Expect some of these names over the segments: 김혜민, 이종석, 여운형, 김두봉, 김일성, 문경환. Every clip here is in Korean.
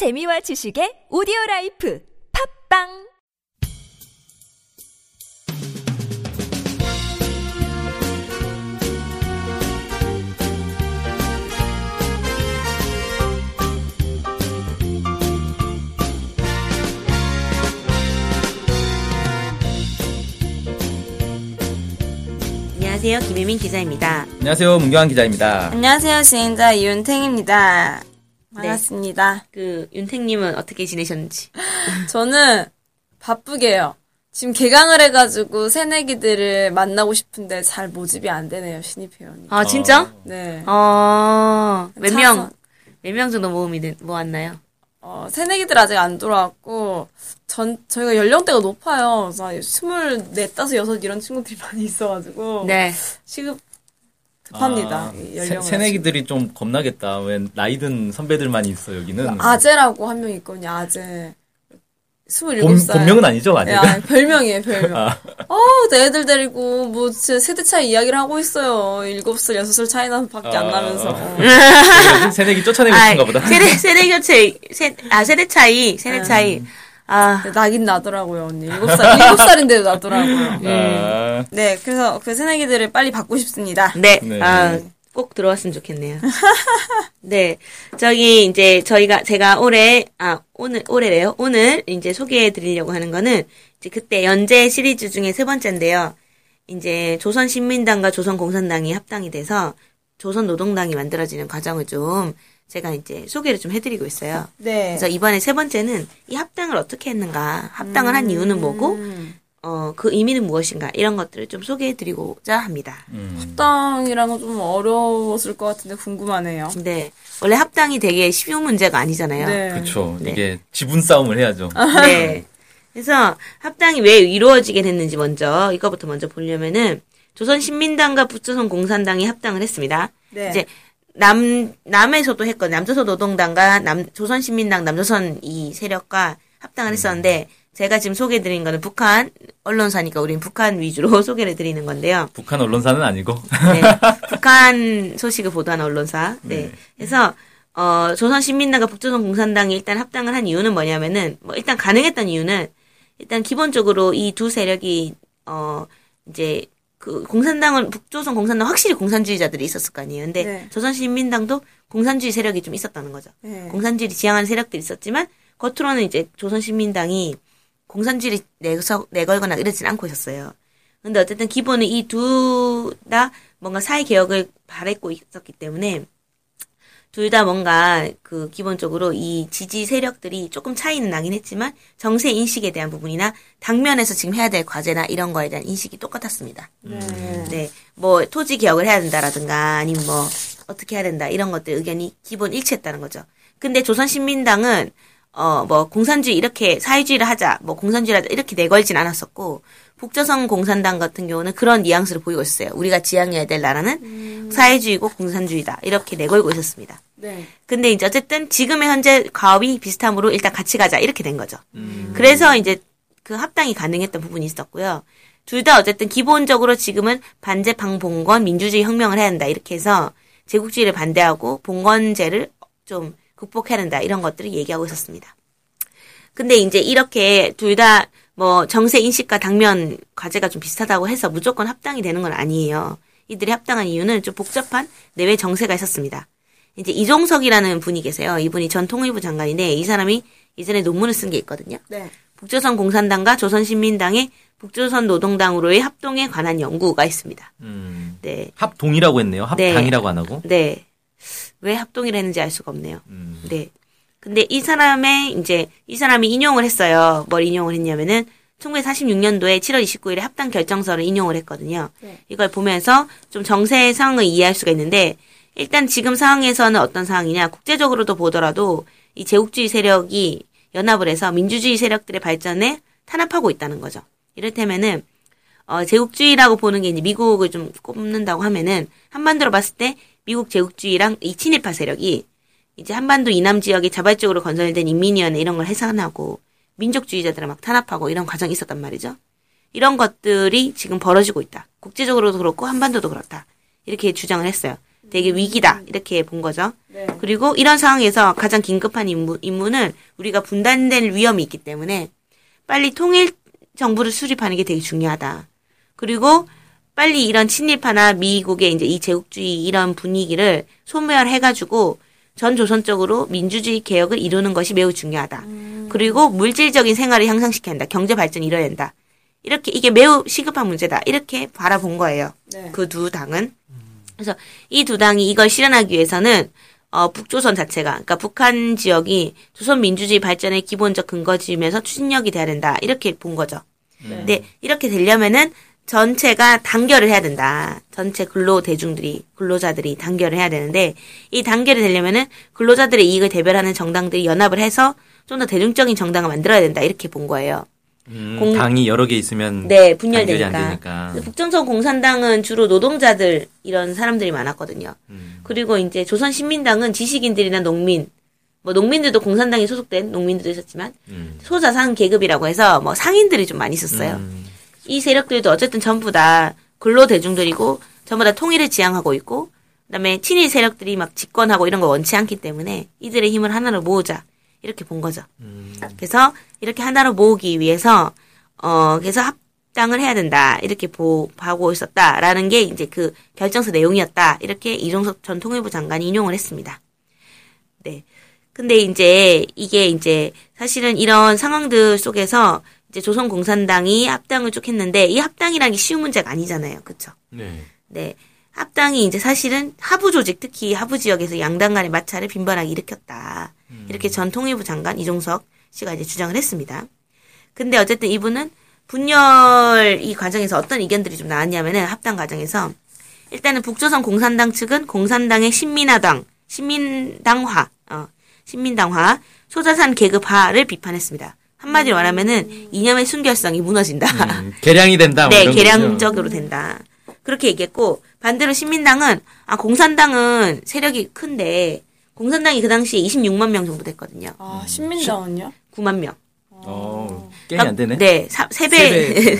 재미와 지식의 오디오라이프 팝빵 안녕하세요. 김혜민 기자입니다. 안녕하세요. 문경환 기자입니다. 안녕하세요. 진행자 윤탱입니다. 반갑습니다. 네. 윤탱님은 어떻게 지내셨는지? 저는 바쁘게요. 지금 개강을 해가지고 새내기들을 만나고 싶은데 잘 모집이 안 되네요. 신입 회원이. 아 진짜? 네. 몇 명 정도 모았나요? 새내기들 아직 안 돌아왔고, 저희가 연령대가 높아요. 그래서 24, 5 이런 친구들이 많이 있어가지고. 네. 급합니다. 새내기들이 좀 겁나겠다. 왜 나이든 선배들만 있어, 여기는. 아재라고 한 명 있거든요, 아재. 27살. 본명은 아니죠, 아재가? 네, 별명이에요, 별명. 애들 데리고, 진짜 세대 차이 이야기를 하고 있어요. 7살, 6살 차이 나서 밖에 안 나면서. 새내기 쫓아내고 있는가 보다. 세대 차이. 나긴 나더라고요, 언니. 7살인데도 나더라고요. 네, 그래서 그 새내기들을 빨리 받고 싶습니다. 네. 꼭 들어왔으면 좋겠네요. 네. 제가 올해래요. 오늘 이제 소개해 드리려고 하는 거는, 이제 그때 연재 시리즈 중에 세 번째인데요. 이제 조선신민당과 조선공산당이 합당이 돼서 조선노동당이 만들어지는 과정을 좀 제가 이제 소개를 좀 해드리고 있어요. 네. 그래서 이번에 세 번째는 이 합당을 어떻게 했는가, 합당을 한 이유는 뭐고, 그 의미는 무엇인가 이런 것들을 좀 소개해드리고자 합니다. 합당이랑은 좀 어려웠을 것 같은데 궁금하네요. 네, 원래 합당이 되게 쉬운 문제가 아니잖아요. 네. 그렇죠. 네. 이게 지분 싸움을 해야죠. 네. 그래서 합당이 왜 이루어지게 됐는지 이거부터 보려면은 조선신민당과 북조선공산당이 합당을 했습니다. 네. 이제 남에서도 했거든요. 남조선노동당과 조선신민당, 남조선 이 세력과 합당을 했었는데. 제가 지금 소개해드린 거는 북한 언론사니까 우린 북한 위주로 소개를 드리는 건데요. 북한 언론사는 아니고. 네. 북한 소식을 보도하는 언론사. 네. 네. 그래서, 조선신민당과 북조선공산당이 일단 합당을 한 이유는 뭐냐면은, 일단 가능했던 이유는, 일단 기본적으로 이 두 세력이, 북조선공산당 확실히 공산주의자들이 있었을 거 아니에요. 근데 네. 조선신민당도 공산주의 세력이 좀 있었다는 거죠. 네. 공산주의 지향하는 세력들이 있었지만, 겉으로는 이제 조선신민당이 공산주의를 내걸거나 이러진 않고 있었어요. 근데 어쨌든 기본은 이 둘 다 뭔가 사회개혁을 바랬고 있었기 때문에 둘 다 뭔가 그 기본적으로 이 지지 세력들이 조금 차이는 나긴 했지만 정세 인식에 대한 부분이나 당면에서 지금 해야 될 과제나 이런 거에 대한 인식이 똑같았습니다. 네. 토지 개혁을 해야 된다라든가 아니면 어떻게 해야 된다 이런 것들 의견이 기본 일치했다는 거죠. 근데 조선신민당은 공산주의 이렇게 사회주의를 하자, 공산주의를 하자 이렇게 내걸진 않았었고 북조선 공산당 같은 경우는 그런 뉘앙스를 보이고 있어요. 우리가 지향해야 될 나라는 사회주의고 공산주의다 이렇게 내걸고 있었습니다. 네. 근데 이제 어쨌든 지금의 현재 과업이 비슷함으로 일단 같이 가자 이렇게 된 거죠. 그래서 이제 그 합당이 가능했던 부분이 있었고요. 둘 다 어쨌든 기본적으로 지금은 반제 반봉건 민주주의 혁명을 해야 한다 이렇게 해서 제국주의를 반대하고 봉건제를 좀 극복해야 된다 이런 것들을 얘기하고 있었습니다. 근데 이제 이렇게 둘 다 정세 인식과 당면 과제가 좀 비슷하다고 해서 무조건 합당이 되는 건 아니에요. 이들이 합당한 이유는 좀 복잡한 내외 정세가 있었습니다. 이제 이종석이라는 분이 계세요. 이분이 전 통일부 장관인데 이 사람이 예전에 논문을 쓴 게 있거든요. 네. 북조선 공산당과 조선신민당의 북조선 노동당으로의 합동에 관한 연구가 있습니다. 네. 합동이라고 했네요. 합당이라고 네. 안 하고. 네. 왜 합동이라 했는지 알 수가 없네요. 네. 근데 이 사람이 인용을 했어요. 뭘 인용을 했냐면은 1946년도에 7월 29일에 합당 결정서를 인용을 했거든요. 네. 이걸 보면서 좀 정세의 상황을 이해할 수가 있는데 일단 지금 상황에서는 어떤 상황이냐. 국제적으로도 보더라도 이 제국주의 세력이 연합을 해서 민주주의 세력들의 발전에 탄압하고 있다는 거죠. 이를테면은 제국주의라고 보는 게 이제 미국을 좀 꼽는다고 하면은 한반도로 봤을 때 미국 제국주의랑 이 친일파 세력이 이제 한반도 이남 지역이 자발적으로 건설된 인민위원회 이런 걸 해산하고 민족주의자들을 막 탄압하고 이런 과정이 있었단 말이죠. 이런 것들이 지금 벌어지고 있다. 국제적으로도 그렇고 한반도도 그렇다. 이렇게 주장을 했어요. 되게 위기다 이렇게 본 거죠. 네. 그리고 이런 상황에서 가장 긴급한 임무는 우리가 분단될 위험이 있기 때문에 빨리 통일 정부를 수립하는 게 되게 중요하다. 그리고 빨리 이런 친일파나 미국의 이제 이 제국주의 이런 분위기를 소멸해가지고 전 조선적으로 민주주의 개혁을 이루는 것이 매우 중요하다. 그리고 물질적인 생활을 향상시켜야 한다. 경제 발전이 이뤄야 한다. 이렇게 이게 매우 시급한 문제다. 이렇게 바라본 거예요. 네. 그 두 당은. 그래서 이 두 당이 이걸 실현하기 위해서는 북조선 자체가 그러니까 북한 지역이 조선 민주주의 발전의 기본적 근거지면서 추진력이 돼야 된다. 이렇게 본 거죠. 네. 근데 이렇게 되려면은 전체가 단결을 해야 된다. 전체 근로자들이 단결을 해야 되는데 이 단결이 되려면은 근로자들의 이익을 대변하는 정당들이 연합을 해서 좀 더 대중적인 정당을 만들어야 된다. 이렇게 본 거예요. 당이 여러 개 있으면 네, 분열되니까. 단결이 안 되니까. 북조선 공산당은 주로 노동자들 이런 사람들이 많았거든요. 그리고 이제 조선신민당은 지식인들이나 농민, 뭐 농민들도 공산당에 소속된 농민들도 있었지만 소자산 계급이라고 해서 뭐 상인들이 좀 많이 있었어요. 이 세력들도 어쨌든 전부 다 근로 대중들이고 전부 다 통일을 지향하고 있고 그다음에 친일 세력들이 막 집권하고 이런 걸 원치 않기 때문에 이들의 힘을 하나로 모으자. 이렇게 본 거죠. 그래서 이렇게 하나로 모으기 위해서 그래서 합당을 해야 된다 이렇게 보고 있었다라는 게 이제 그 결정서 내용이었다 이렇게 이종석 전 통일부 장관이 인용을 했습니다. 네. 근데 이제 이게 이제 사실은 이런 상황들 속에서 이제 조선공산당이 합당을 쭉 했는데 이 합당이라는 게 쉬운 문제가 아니잖아요, 그렇죠? 네. 네. 합당이 이제 사실은 하부 조직, 특히 하부 지역에서 양당 간의 마찰을 빈번하게 일으켰다. 이렇게 전 통일부 장관 이종석 씨가 이제 주장을 했습니다. 근데 어쨌든 이분은 분열 이 과정에서 어떤 의견들이 좀 나왔냐면은 합당 과정에서 일단은 북조선 공산당 측은 공산당의 신민당화, 소자산 계급화를 비판했습니다. 한마디로 말하면은 이념의 순결성이 무너진다. 개량이 된다. 네, 개량적으로 된다. 그렇게 얘기했고 반대로 신민당은 공산당은 세력이 큰데 공산당이 그 당시에 26만 명 정도 됐거든요. 아, 신민당은요? 9만 명. 어, 게임 안 되네. 네, 3배.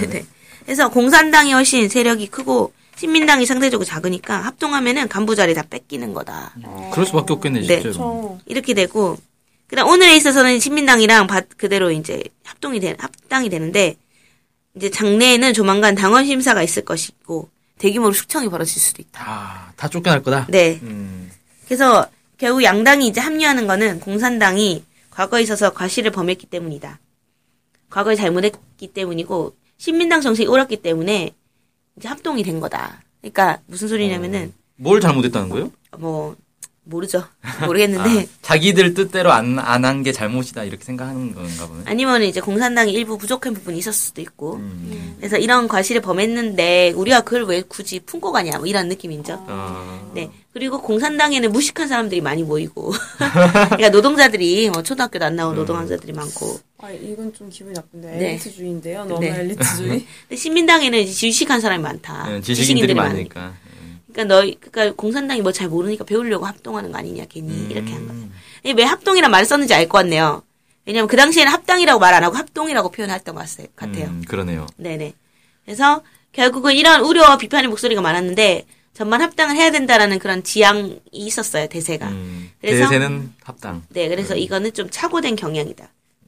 네. 그래서 공산당이 훨씬 세력이 크고 신민당이 상대적으로 작으니까 합동하면은 간부 자리 다 뺏기는 거다. 그럴 수밖에 없겠네, 실제로. 네. 이렇게 되고 그다음 오늘에 있어서는 신민당이랑 그대로 이제 합당이 되는데 이제 장래에는 조만간 당원 심사가 있을 것이고 대규모로 숙청이 벌어질 수도 있다. 아, 다 쫓겨날 거다? 네. 그래서 결국 양당이 이제 합류하는 거는 공산당이 과거에 있어서 과실을 범했기 때문이다. 과거에 잘못했기 때문이고 신민당 정책이 옳았기 때문에 이제 합동이 된 거다. 그러니까 무슨 소리냐면은 뭘 잘못했다는 거예요? 뭐 모르죠. 모르겠는데. 아, 자기들 뜻대로 안 한 게 잘못이다 이렇게 생각하는 건가 보네. 아니면 이제 공산당이 일부 부족한 부분이 있었을 수도 있고. 그래서 이런 과실을 범했는데 우리가 그걸 왜 굳이 품고 가냐 뭐 이런 느낌이죠. 아. 네. 그리고 공산당에는 무식한 사람들이 많이 모이고. 그러니까 노동자들이 뭐 초등학교도 안 나온 노동자들이 많고. 아, 이건 좀 기분이 나쁜데. 네. 엘리트주의인데요. 너무 네. 엘리트주의. 근데 신민당에는 이제 지식한 사람이 많다. 네, 지식인들이 많으니까. 그러니까 공산당이 뭐 잘 모르니까 배우려고 합동하는 거 아니냐 괜히 이렇게 한 거죠. 왜 합동이란 말을 썼는지 알 것 같네요. 왜냐하면 그 당시에는 합당이라고 말 안 하고 합동이라고 표현했던 것 같아요. 그러네요. 네네. 그래서 결국은 이런 우려와 비판의 목소리가 많았는데 전반 합당을 해야 된다라는 그런 지향이 있었어요. 대세가. 그래서 대세는 합당. 네. 그래서 이거는 좀 착오된 경향이다.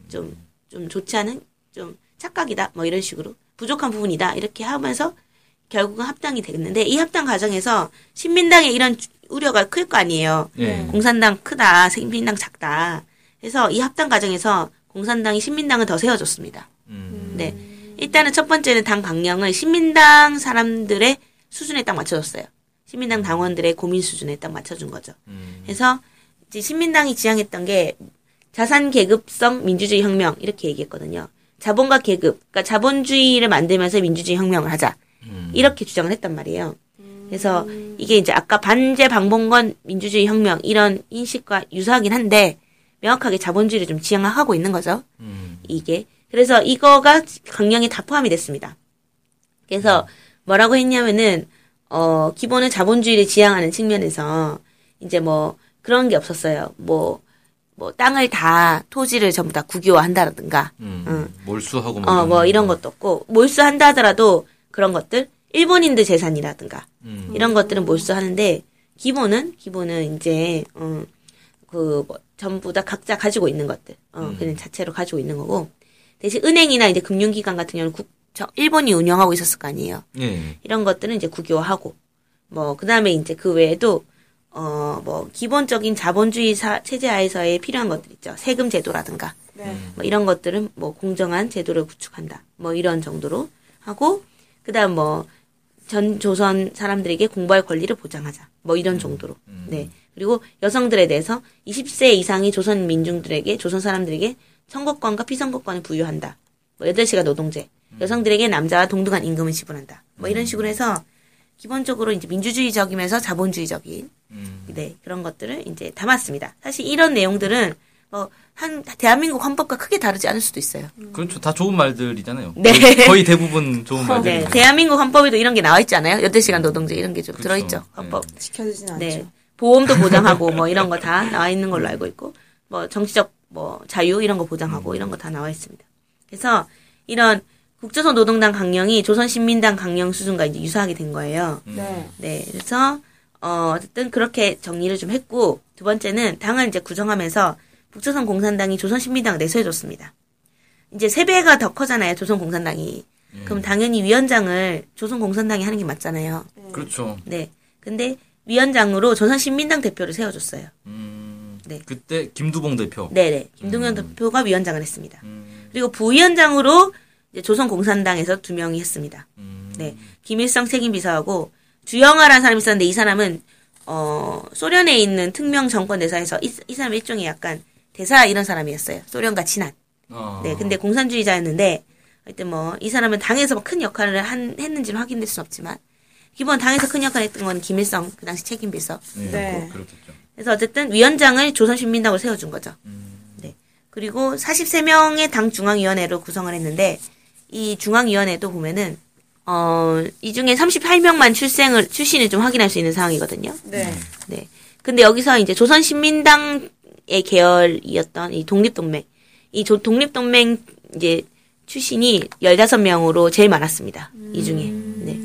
좀 좋지 않은 좀 착각이다. 뭐 이런 식으로 부족한 부분이다. 이렇게 하면서. 결국은 합당이 됐는데 이 합당 과정에서 신민당의 이런 우려가 클 거 아니에요. 네. 공산당 크다, 신민당 작다. 그래서 이 합당 과정에서 공산당이 신민당을 더 세워줬습니다. 네, 일단은 첫 번째는 당 강령을 신민당 사람들의 수준에 딱 맞춰줬어요. 신민당 당원들의 고민 수준에 딱 맞춰준 거죠. 그래서 이제 신민당이 지향했던 게 자산 계급성 민주주의 혁명 이렇게 얘기했거든요. 자본가 계급, 그러니까 자본주의를 만들면서 민주주의 혁명을 하자. 이렇게 주장을 했단 말이에요. 그래서 이게 이제 아까 반제 방봉건 민주주의 혁명 이런 인식과 유사하긴 한데 명확하게 자본주의를 좀 지향하고 있는 거죠. 이게. 그래서 이거가 강령에 다 포함이 됐습니다. 그래서 뭐라고 했냐면은 기본은 자본주의를 지향하는 측면에서 이제 뭐 그런 게 없었어요. 뭐 땅을 다 토지를 전부 다 국유화한다든가. 몰수하고 뭐 이런 것도 없고 몰수한다 하더라도 그런 것들 일본인들 재산이라든가 이런 것들은 몰수하는데 기본은 이제 전부 다 각자 가지고 있는 것들, 그냥 자체로 가지고 있는 거고, 대신 은행이나 이제 금융기관 같은 경우는 일본이 운영하고 있었을 거 아니에요. 예. 이런 것들은 이제 국유화하고, 그 다음에 이제 그 외에도, 기본적인 자본주의 체제 하에서의 필요한 것들 있죠. 세금 제도라든가. 네. 이런 것들은 공정한 제도를 구축한다. 이런 정도로 하고, 그 다음 전 조선 사람들에게 공부할 권리를 보장하자. 이런 정도로. 네. 그리고 여성들에 대해서 20세 이상이 조선 민중들에게, 조선 사람들에게 선거권과 피선거권을 부여한다. 8시간 노동제. 여성들에게 남자와 동등한 임금을 지불한다. 이런 식으로 해서 기본적으로 이제 민주주의적이면서 자본주의적인 네, 그런 것들을 이제 담았습니다. 사실 이런 내용들은 대한민국 헌법과 크게 다르지 않을 수도 있어요. 그렇죠. 다 좋은 말들이잖아요. 네. 거의 대부분 좋은 말들이에요. 네. 대한민국 헌법에도 이런 게 나와 있지 않아요? 8시간 노동제 이런 게 좀 들어 있죠. 헌법 네. 지켜지진 않죠. 네. 보험도 보장하고 이런 거 다 나와 있는 걸로 알고 있고 정치적 자유 이런 거 보장하고 이런 거 다 나와 있습니다. 그래서 이런 국조선 노동당 강령이 조선신민당 강령 수준과 이제 유사하게 된 거예요. 네. 네. 그래서, 어쨌든 그렇게 정리를 좀 했고, 두 번째는 당을 이제 구성하면서 북조선 공산당이 조선신민당을 내세워줬습니다. 이제 3배가 더 커잖아요, 조선 공산당이. 그럼 당연히 위원장을 조선 공산당이 하는 게 맞잖아요. 그렇죠. 네. 근데 위원장으로 조선신민당 대표를 세워줬어요. 네. 그때 김두봉 대표. 네네. 김두봉 대표가 위원장을 했습니다. 그리고 부위원장으로 조선공산당에서 2명이 했습니다. 네. 김일성 책임비서하고 주영아라는 사람이 있었는데 이 사람은, 소련에 있는 특명 정권대사에서 이 사람은 일종의 약간 대사 이런 사람이었어요. 소련과 친한. 네. 근데 공산주의자였는데, 하여튼 이 사람은 당에서 큰 역할을 했는지는 확인될 순 없지만, 기본 당에서 큰 역할을 했던 건 김일성, 그 당시 책임비서. 네. 그렇겠죠. 그래서 어쨌든 위원장을 조선신민당으로 세워준 거죠. 네. 그리고 43명의 당 중앙위원회로 구성을 했는데, 이 중앙위원회도 보면은 이 중에 38명만 출신을 좀 확인할 수 있는 상황이거든요. 네. 네. 근데 여기서 이제 조선신민당의 계열이었던 이 독립동맹, 독립동맹 이제 출신이 15명으로 제일 많았습니다. 이 중에. 네.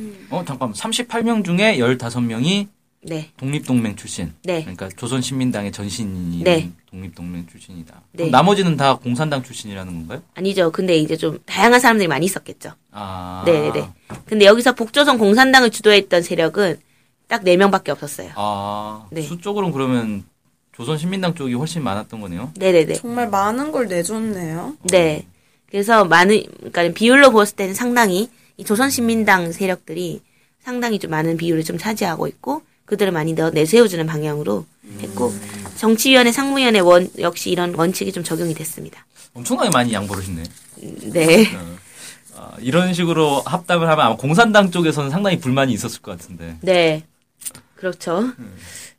잠깐만. 38명 중에 15명이 네. 독립동맹 출신. 네. 그러니까 조선신민당의 전신인 네. 독립동맹 출신이다. 네. 나머지는 다 공산당 출신이라는 건가요? 아니죠. 근데 이제 좀 다양한 사람들이 많이 있었겠죠. 아. 네네네. 근데 여기서 북조선 공산당을 주도했던 세력은 딱 4명밖에 없었어요. 아. 네. 수적으로는 그러면 조선신민당 쪽이 훨씬 많았던 거네요? 네네네. 정말 많은 걸 내줬네요. 네. 그래서 그러니까 비율로 보았을 때는 상당히 이 조선신민당 세력들이 상당히 좀 많은 비율을 좀 차지하고 있고, 그들을 많이 내세워주는 방향으로 했고, 정치위원회, 상무위원회 역시 이런 원칙이 좀 적용이 됐습니다. 엄청나게 많이 양보를 했네. 네. 이런 식으로 합담을 하면 아마 공산당 쪽에서는 상당히 불만이 있었을 것 같은데. 네. 그렇죠.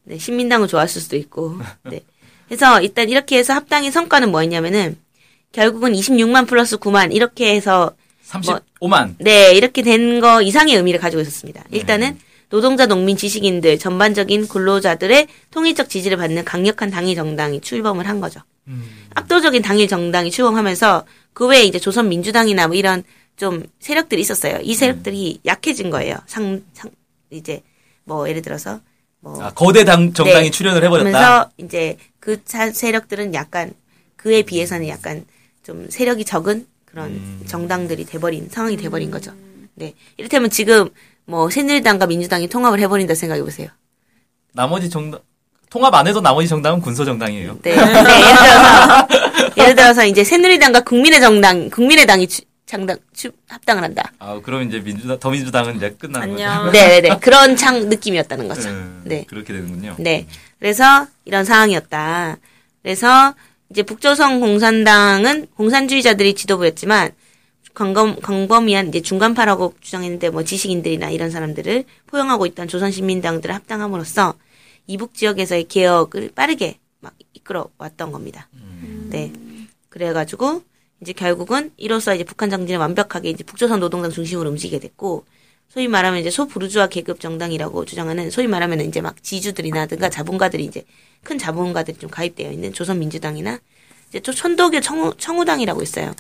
네, 신민당을 좋아했을 수도 있고. 네. 그래서 일단 이렇게 해서 합당의 성과는 뭐였냐면은, 결국은 26만 플러스 9만, 이렇게 해서. 35만. 네, 이렇게 된 거 이상의 의미를 가지고 있었습니다. 일단은, 노동자, 농민, 지식인들, 전반적인 근로자들의 통일적 지지를 받는 강력한 당일 정당이 출범을 한 거죠. 압도적인 당일 정당이 출범하면서 그 외에 이제 조선민주당이나 이런 좀 세력들이 있었어요. 이 세력들이 약해진 거예요. 이제 예를 들어서 거대 당 정당이 네, 출연을 해버렸다. 그러면서 이제 그 세력들은 약간 그에 비해서는 약간 좀 세력이 적은 그런 정당들이 돼버린 상황이 돼버린 거죠. 네. 이를테면 지금 새누리당과 민주당이 통합을 해버린다 생각해 보세요. 나머지 정당 통합 안 해도 나머지 정당은 군소 정당이에요. 네. 네. 예를 들어서 이제 새누리당과 국민의당이 합당을 한다. 아, 그럼 이제 더민주당은 이제 끝나는 거죠. 네네네. 그런 느낌이었다는 거죠. 네. 그렇게 되는군요. 네. 그래서 이런 상황이었다. 그래서 이제 북조선 공산당은 공산주의자들이 지도부였지만. 광범위한 이제 중간파라고 주장했는데 지식인들이나 이런 사람들을 포용하고 있던 조선신민당들을 합당함으로써 이북 지역에서의 개혁을 빠르게 막 이끌어 왔던 겁니다. 네. 그래가지고 이제 결국은 이로써 이제 북한 정진을 완벽하게 이제 북조선 노동당 중심으로 움직이게 됐고, 소위 말하면 이제 소부르주아 계급 정당이라고 주장하는, 소위 말하면 이제 막 지주들이나든가 자본가들이 이제 큰 자본가들이 좀 가입되어 있는 조선민주당이나 이제 또 천도교 청우당이라고 있어요.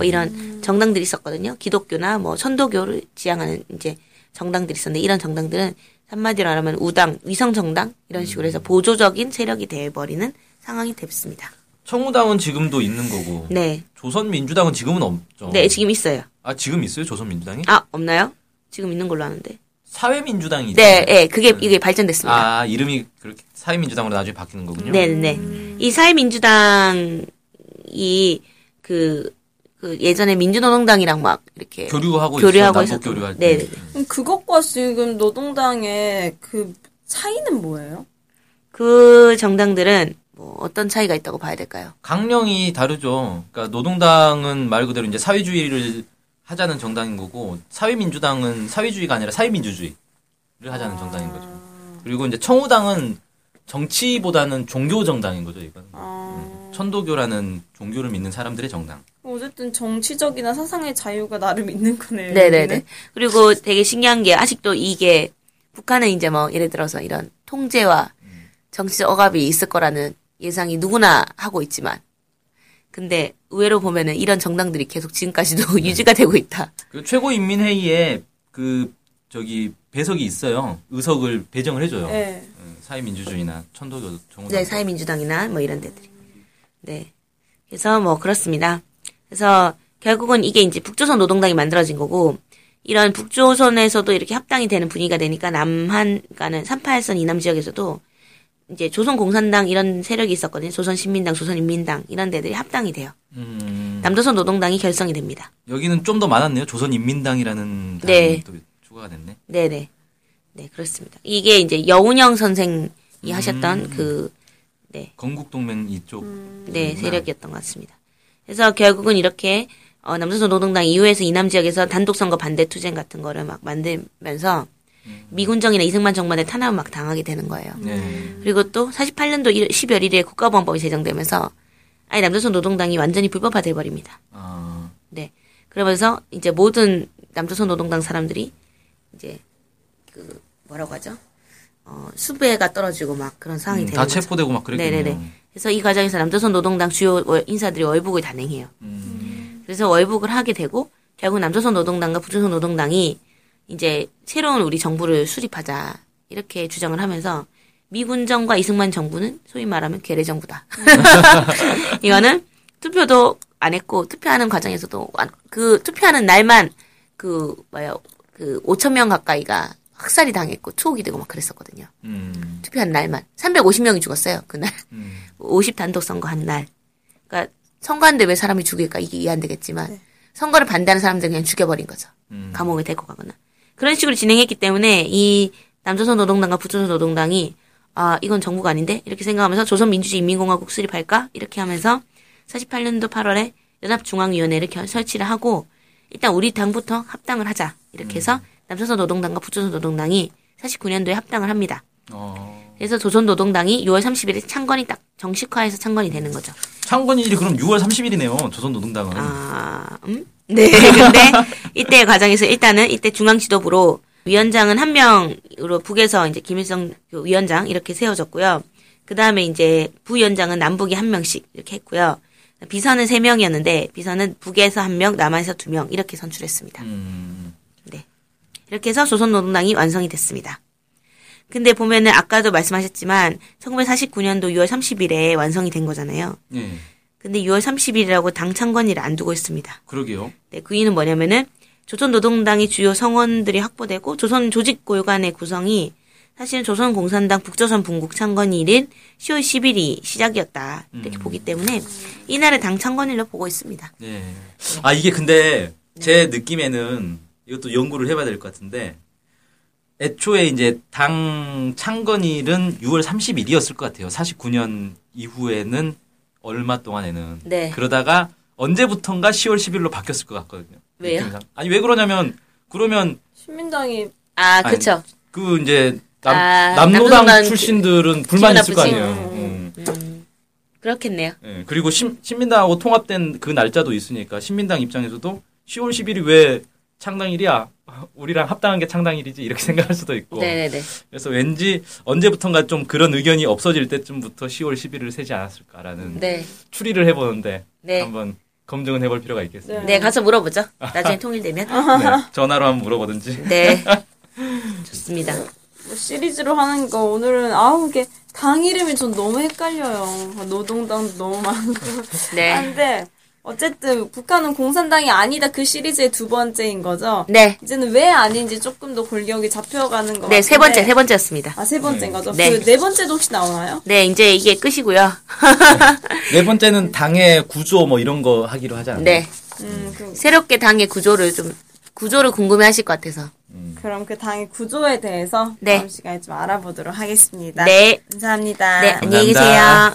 이런 정당들이 있었거든요. 기독교나 천도교를 지향하는 이제 정당들이 있었는데, 이런 정당들은 한마디로 말하면 우당, 위성정당 이런 식으로 해서 보조적인 세력이 돼버리는 상황이 됐습니다. 청우당은 지금도 있는 거고 네. 조선민주당은 지금은 없죠. 네, 지금 있어요. 아, 지금 있어요? 조선민주당이? 아, 없나요? 지금 있는 걸로 아는데. 사회민주당이 네, 네, 그게 이게 발전됐습니다. 아, 이름이 그렇게 사회민주당으로 나중에 바뀌는 거군요. 네, 네. 이 사회민주당이 그 예전에 민주노동당이랑 막 이렇게 교류하고 있었죠. 네, 네. 그럼 그것과 지금 노동당의 그 차이는 뭐예요? 그 정당들은 뭐 어떤 차이가 있다고 봐야 될까요? 강령이 다르죠. 그러니까 노동당은 말 그대로 이제 사회주의를 하자는 정당인 거고 사회민주당은 사회주의가 아니라 사회민주주의를 하자는 정당인 거죠. 그리고 이제 청우당은 정치보다는 종교 정당인 거죠. 이건 천도교라는 종교를 믿는 사람들의 정당. 어쨌든 정치적이나 사상의 자유가 나름 있는 거네요. 네네네. 여기는. 그리고 되게 신기한 게 아직도 이게 북한은 이제 뭐 예를 들어서 이런 통제와 정치적 억압이 있을 거라는 예상이 누구나 하고 있지만 근데 의외로 보면은 이런 정당들이 계속 지금까지도 유지가 되고 있다. 그 최고인민회의에 그 저기 배석이 있어요. 의석을 배정을 해줘요. 네. 사회민주주의나 천도교 정당. 네, 사회민주당이나 뭐 이런 데들이. 네. 그래서 뭐 그렇습니다. 그래서 결국은 이게 이제 북조선 노동당이 만들어진 거고 이런 북조선에서도 이렇게 합당이 되는 분위기가 되니까 남한, 그러니까는 3·8선 이남 지역에서도 이제 조선공산당 이런 세력이 있었거든요. 조선신민당, 조선인민당 이런 데들이 합당이 돼요. 남조선 노동당이 결성이 됩니다. 여기는 좀 더 많았네요. 조선인민당이라는 당이 네. 또 추가가 됐네. 네네. 네, 그렇습니다. 이게 이제 여운형 선생이 하셨던 그 네. 건국동맹 이쪽 네, 세력이었던 것 같습니다. 그래서 결국은 이렇게 남조선 노동당 이후에서 이남 지역에서 단독선거 반대 투쟁 같은 거를 막 만들면서 미군정이나 이승만 정권의 탄압을 막 당하게 되는 거예요. 그리고 또 48년도 12월 1일에 국가보안법이 제정되면서 아예 남조선 노동당이 완전히 불법화돼 버립니다. 네. 그러면서 이제 모든 남조선 노동당 사람들이 이제 그 뭐라고 하죠? 수배가 떨어지고 막 그런 상황이 되는 거죠. 다 체포되고 막 그랬군요. 네네네. 그래서 이 과정에서 남조선 노동당 주요 인사들이 월북을 단행해요. 그래서 월북을 하게 되고 결국 남조선 노동당과 북조선 노동당이 이제 새로운 우리 정부를 수립하자 이렇게 주장을 하면서 미군정과 이승만 정부는 소위 말하면 괴뢰정부다. 이거는 투표도 안 했고 투표하는 과정에서도 그 투표하는 날만 그 5,000명 가까이가 학살이 당했고 투옥이 되고 막 그랬었거든요. 투표한 날만 350명이 죽었어요. 그날 50단독 선거 한 날. 그러니까 선거인데 왜 사람이 죽일까 이게 이해 안 되겠지만 네. 선거를 반대하는 사람들 그냥 죽여버린 거죠. 감옥에 데리고 가거나. 그런 식으로 진행했기 때문에 이 남조선 노동당과 북조선 노동당이 아 이건 정부가 아닌데 이렇게 생각하면서 조선민주주의 인민공화국 수립할까 이렇게 하면서 48년도 8월에 연합중앙위원회를 설치를 하고 일단 우리 당부터 합당을 하자 이렇게 해서 남조선 노동당과 북조선 노동당이 49년도에 합당을 합니다. 그래서 조선 노동당이 6월 30일에 창건이 딱 정식화해서 창건이 되는 거죠. 창건일이 그럼 6월 30일이네요. 조선 노동당은. 네. 근데 이때 과정에서 일단은 이때 중앙 지도부로 위원장은 한 명으로 북에서 이제 김일성 위원장 이렇게 세워졌고요. 그다음에 이제 부위원장은 남북이 한 명씩 이렇게 했고요. 비서는 3명이었는데 비서는 북에서 1명, 남한에서 2명 이렇게 선출했습니다. 네. 이렇게 해서 조선 노동당이 완성이 됐습니다. 근데 보면은 아까도 말씀하셨지만 1949년도 6월 30일에 완성이 된 거잖아요. 네. 근데 6월 30일이라고 당 창건일을 안 두고 있습니다. 그러게요. 네, 그 이유는 뭐냐면은 조선 노동당의 주요 성원들이 확보되고 조선 조직 골간의 구성이 사실은 조선 공산당 북조선 분국 창건일인 10월 10일이 시작이었다 이렇게 보기 때문에 이날을 당 창건일로 보고 있습니다. 네. 아 이게 근데 제 느낌에는 이것도 연구를 해봐야 될 것 같은데. 애초에 이제 당 창건일은 6월 30일이었을 것 같아요. 49년 이후에는 얼마 동안에는. 네. 그러다가 언제부턴가 10월 10일로 바뀌었을 것 같거든요. 왜요? 느낌상. 아니 왜 그러냐면 그러면 신민당이 아 그렇죠. 그 이제 남노당 출신들은 불만이 있을 거 아니에요. 그렇겠네요. 네. 그리고 신민당하고 통합된 그 날짜도 있으니까 신민당 입장에서도 10월 10일이 왜 창당일이야. 우리랑 합당한 게 창당일이지 이렇게 생각할 수도 있고. 네네네. 그래서 왠지 언제부턴가 좀 그런 의견이 없어질 때쯤부터 10월 10일을 세지 않았을까라는 네. 추리를 해보는데 네. 한번 검증은 해볼 필요가 있겠습니다. 네, 가서 물어보죠. 나중에 통일되면. 네, 전화로 한번 물어보든지. 네, 좋습니다. 뭐 시리즈로 하는 거 오늘은 이게 당 이름이 전 너무 헷갈려요. 노동당도 너무 많고. 네. 한데 어쨌든 북한은 공산당이 아니다 그 시리즈의 두 번째인 거죠. 네. 이제는 왜 아닌지 조금 더 골격이 잡혀가는 것 같아요. 네, 세 번째였습니다. 아, 세 번째인 거죠? 네. 그 네 번째도 혹시 나오나요? 네, 이제 이게 끝이고요. 네 번째는 당의 구조 뭐 이런 거 하기로 하지 않나요? 네. 새롭게 당의 구조를 궁금해하실 것 같아서. 그럼 그 당의 구조에 대해서 네. 다음 시간에 좀 알아보도록 하겠습니다. 네. 감사합니다. 네, 감사합니다. 안녕히 계세요.